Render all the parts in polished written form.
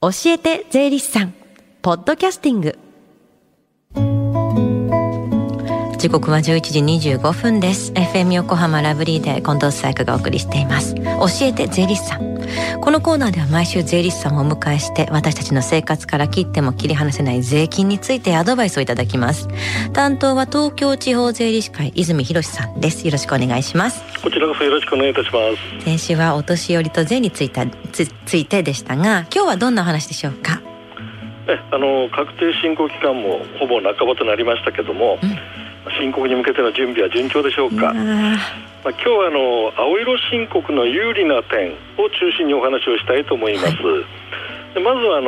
教えて税理士さんポッドキャスティング、時刻は11時25分です。 FM 横浜ラブリーで近藤紗友香がお送りしています。教えて税理士さん。このコーナーでは毎週税理士さんをお迎えして、私たちの生活から切っても切り離せない税金についてアドバイスをいただきます。担当は東京地方税理士会、泉博さんです。よろしくお願いします。こちらこそよろしくお願いいたします。先週はお年寄りと税についてでしたが、今日はどんなお話でしょうか。確定申告期間もほぼ半ばとなりましたけども、申告に向けての準備は順調でしょうか。今日は青色申告の有利な点を中心にお話をしたいと思います。で、まずは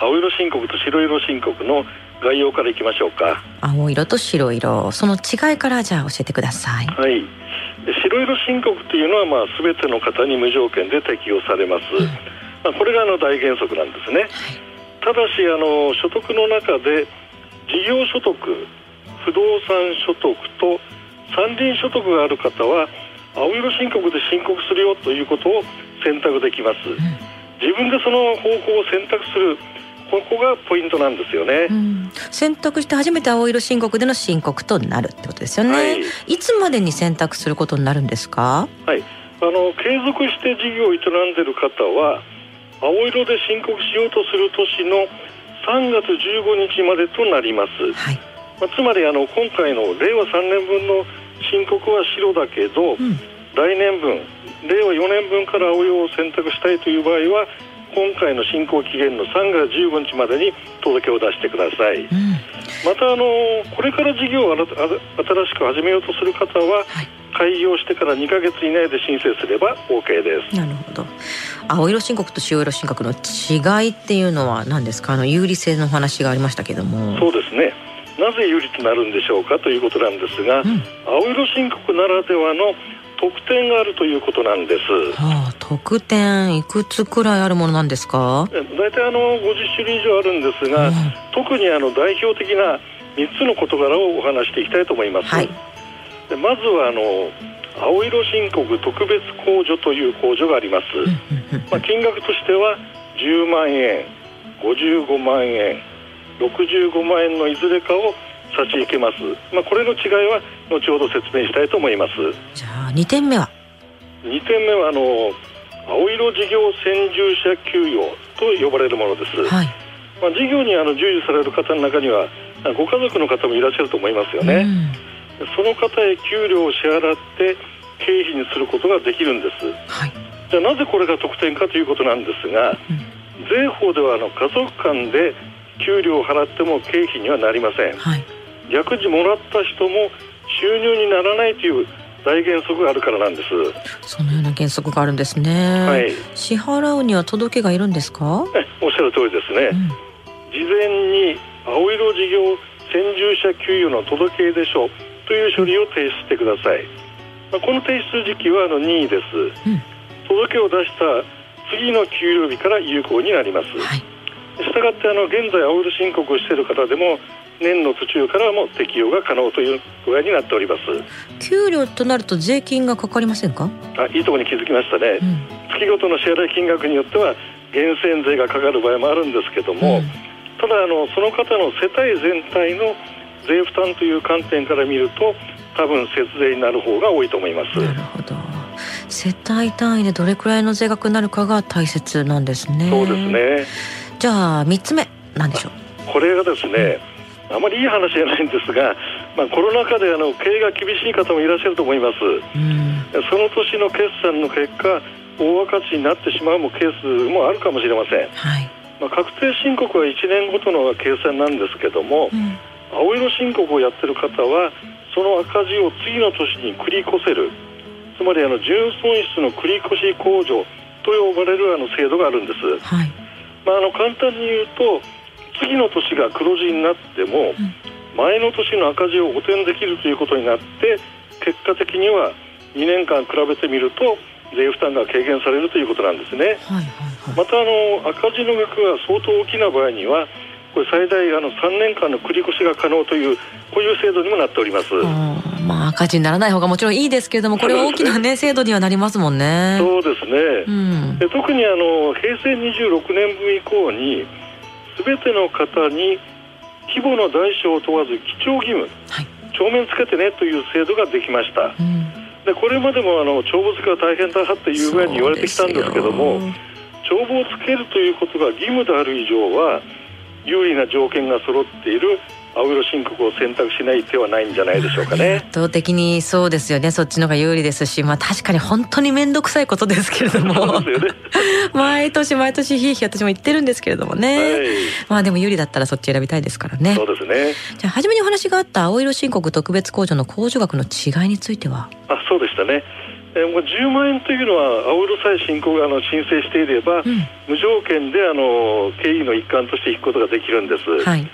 青色申告と白色申告の概要からいきましょうか。青色と白色、その違いからじゃあ教えてください。はい、で、白色申告というのは全ての方に無条件で適用されます。これが大原則なんですね。ただし所得の中で事業所得、不動産所得と山林所得がある方は青色申告で申告するよということを選択できます。自分でその方向を選択する、ここがポイントなんですよね。選択して初めて青色申告での申告となるってことですよね。いつまでに選択することになるんですか。継続して事業を営んでいる方は青色で申告しようとする年の3月15日までとなります。つまり今回の令和3年分の申告は白だけど、来年分、令和4年分から青色を選択したいという場合は、今回の申告期限の3月15日までに届けを出してください。またこれから事業を新しく始めようとする方は、開業してから2ヶ月以内で申請すれば OK です。なるほど。青色申告と白色申告の違いっていうのは何ですか。有利性の話がありましたけども。そうですね。なぜ有利となるんでしょうかということなんですが、青色申告ならではの特典があるということなんです。特典、いくつくらいあるものなんですか。大体50種類以上あるんですが、特に代表的な3つの事柄をお話していきたいと思います。で、まずは青色申告特別控除という控除があります。金額としては10万円、55万円、65万円のいずれかを差し引けます。これの違いは後ほど説明したいと思います。じゃあ2点目は青色事業専従者給与と呼ばれるものです。事業に従事される方の中にはご家族の方もいらっしゃると思いますよね。その方へ給料を支払って経費にすることができるんです。じゃあなぜこれが特典かということなんですが、税法では家族間で給料を払っても経費にはなりません。逆にもらった人も収入にならないという大原則があるからなんです。そのような原則があるんですね。支払うには届けがいるんですか。おっしゃる通りですね。事前に青色事業専従者給与の届け出書という書類を提出してください。この提出時期は任意です。届けを出した次の給料日から有効になります。したがって現在青色申告をしている方でも年の途中からも適用が可能という具合になっております。給料となると税金がかかりませんか。いいところに気づきましたね。月ごとの支払い金額によっては源泉税がかかる場合もあるんですけども、ただその方の世帯全体の税負担という観点から見ると、多分節税になる方が多いと思います。なるほど。世帯単位でどれくらいの税額になるかが大切なんですね。そうですね。じゃあ3つ目なんでしょう。これがですね、あまりいい話じゃないんですが、コロナ禍で経営が厳しい方もいらっしゃると思います。その年の決算の結果、大赤字になってしまうケースもあるかもしれません。確定申告は1年ごとの計算なんですけども、青色申告をやってる方はその赤字を次の年に繰り越せる、つまり純損失の繰り越し控除と呼ばれる制度があるんです。簡単に言うと、次の年が黒字になっても前の年の赤字を補填できるということになって、結果的には2年間比べてみると税負担が軽減されるということなんですね。また赤字の額が相当大きな場合には、これ最大3年間の繰り越しが可能という、こういう制度にもなっております。まあ赤字にならない方がもちろんいいですけれども、これは大きな、ね、制度にはなりますもんね。そうですね、うん、で特に平成26年分以降に全ての方に規模の大小を問わず記帳義務、はい、帳面つけてねという制度ができました、うん、でこれまでも帳簿付けは大変だっていう具合に言われてきたんですけども、帳簿をつけるということが義務である以上は有利な条件が揃っている青色申告を選択しない手はないんじゃないでしょうかね。圧倒的にそうですよね。そっちの方が有利ですし、まあ、確かに本当に面倒くさいことですけれども、ね、毎年毎年ひいひい私も言ってるんですけれどもね、はい、まあでも有利だったらそっち選びたいですからね。そうですね。じゃあ初めにお話があった青色申告特別控除の控除額の違いについては、あ、そうでしたね。10万円というのは青色さえ申請していれば、うん、無条件で経費の一環として引くことができるんです、はい。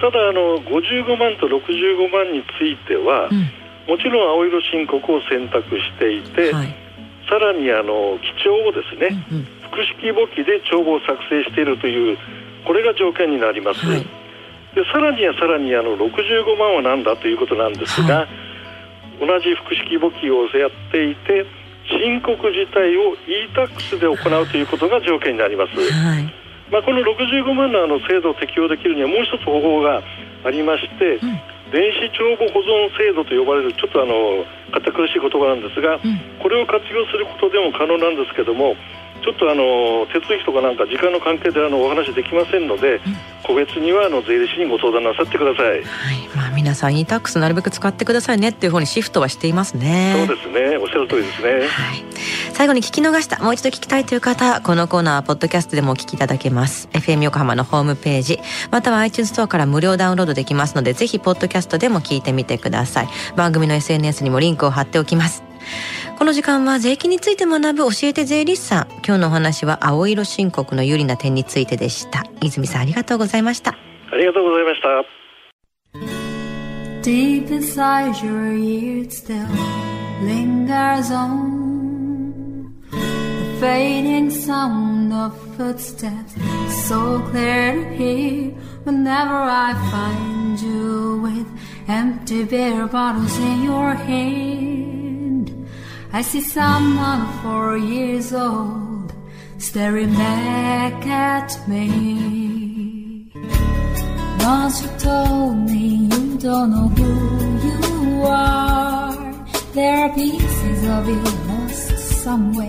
ただ55万と65万については、うん、もちろん青色申告を選択していて、はい、さらに記帳をですね、うんうん、複式簿記で帳簿を作成しているという、これが条件になります、はい。でさらに65万は何だということなんですが、はい、同じ複式簿記をやっていて申告自体を e-Tax で行うということが条件になります、はい。まあ、この65万の制度を適用できるにはもう一つ方法がありまして、うん、電子帳簿保存制度と呼ばれるちょっと堅苦しい言葉なんですが、うん、これを活用することでも可能なんですけども、ちょっと手続きとかなんか時間の関係でお話できませんので、うん、個別には税理士にご相談なさってください、はい。まあ、皆さん e-Tax なるべく使ってくださいねっていう方にシフトはしていますね。そうですね、おっしゃる通りですね、はい。最後に聞き逃した、もう一度聞きたいという方、このコーナーはポッドキャストでもお聞きいただけます。 FM 横浜のホームページまたは iTunes ストアから無料ダウンロードできますので、ぜひポッドキャストでも聞いてみてください。番組の SNS にもリンクを貼っておきます。この時間は税金について学ぶ教えて税理士さん、今日のお話は青色申告の有利な点についてでした。泉さん、ありがとうございました。ありがとうございました。 Deep inside your ears still lingers on fading sound of footsteps, so clear to hear whenever I find you with empty beer bottles in your hand. I see someone 4 years old staring back at me. Once you told me you don't know who you are, there are pieces of you lost somewhere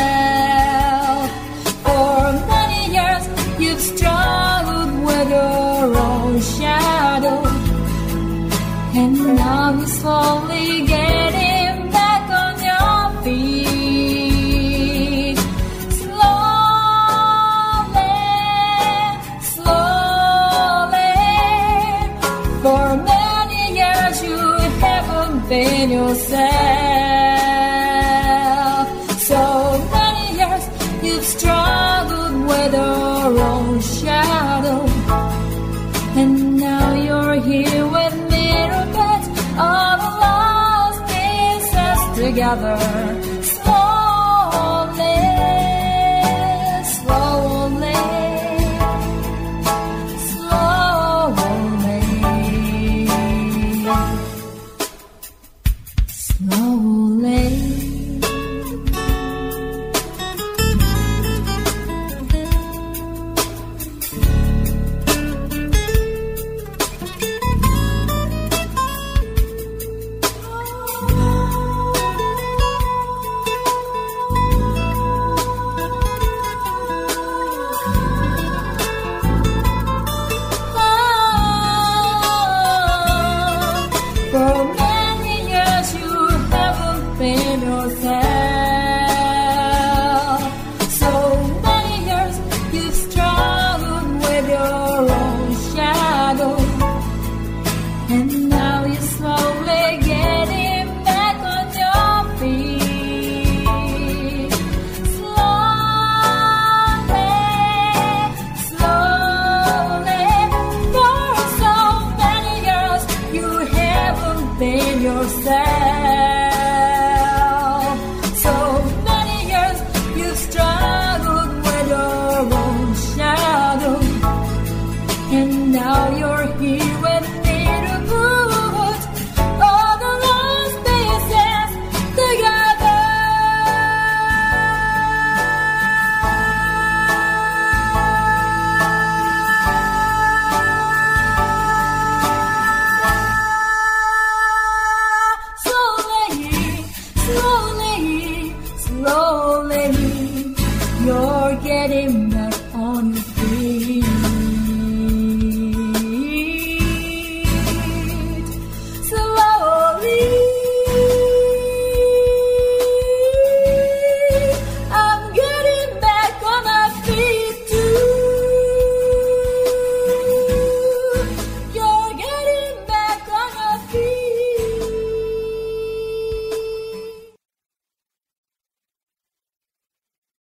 For many years you've struggled with your own shadow, and now you're slowly getting back on your feet. Slowly, slowly. For many years you haven't been yourself. So many years you've struggled with your own shadow, and now you're here with me. All the lost pieces together. Slowly, slowly, slowly, slowly. 誰も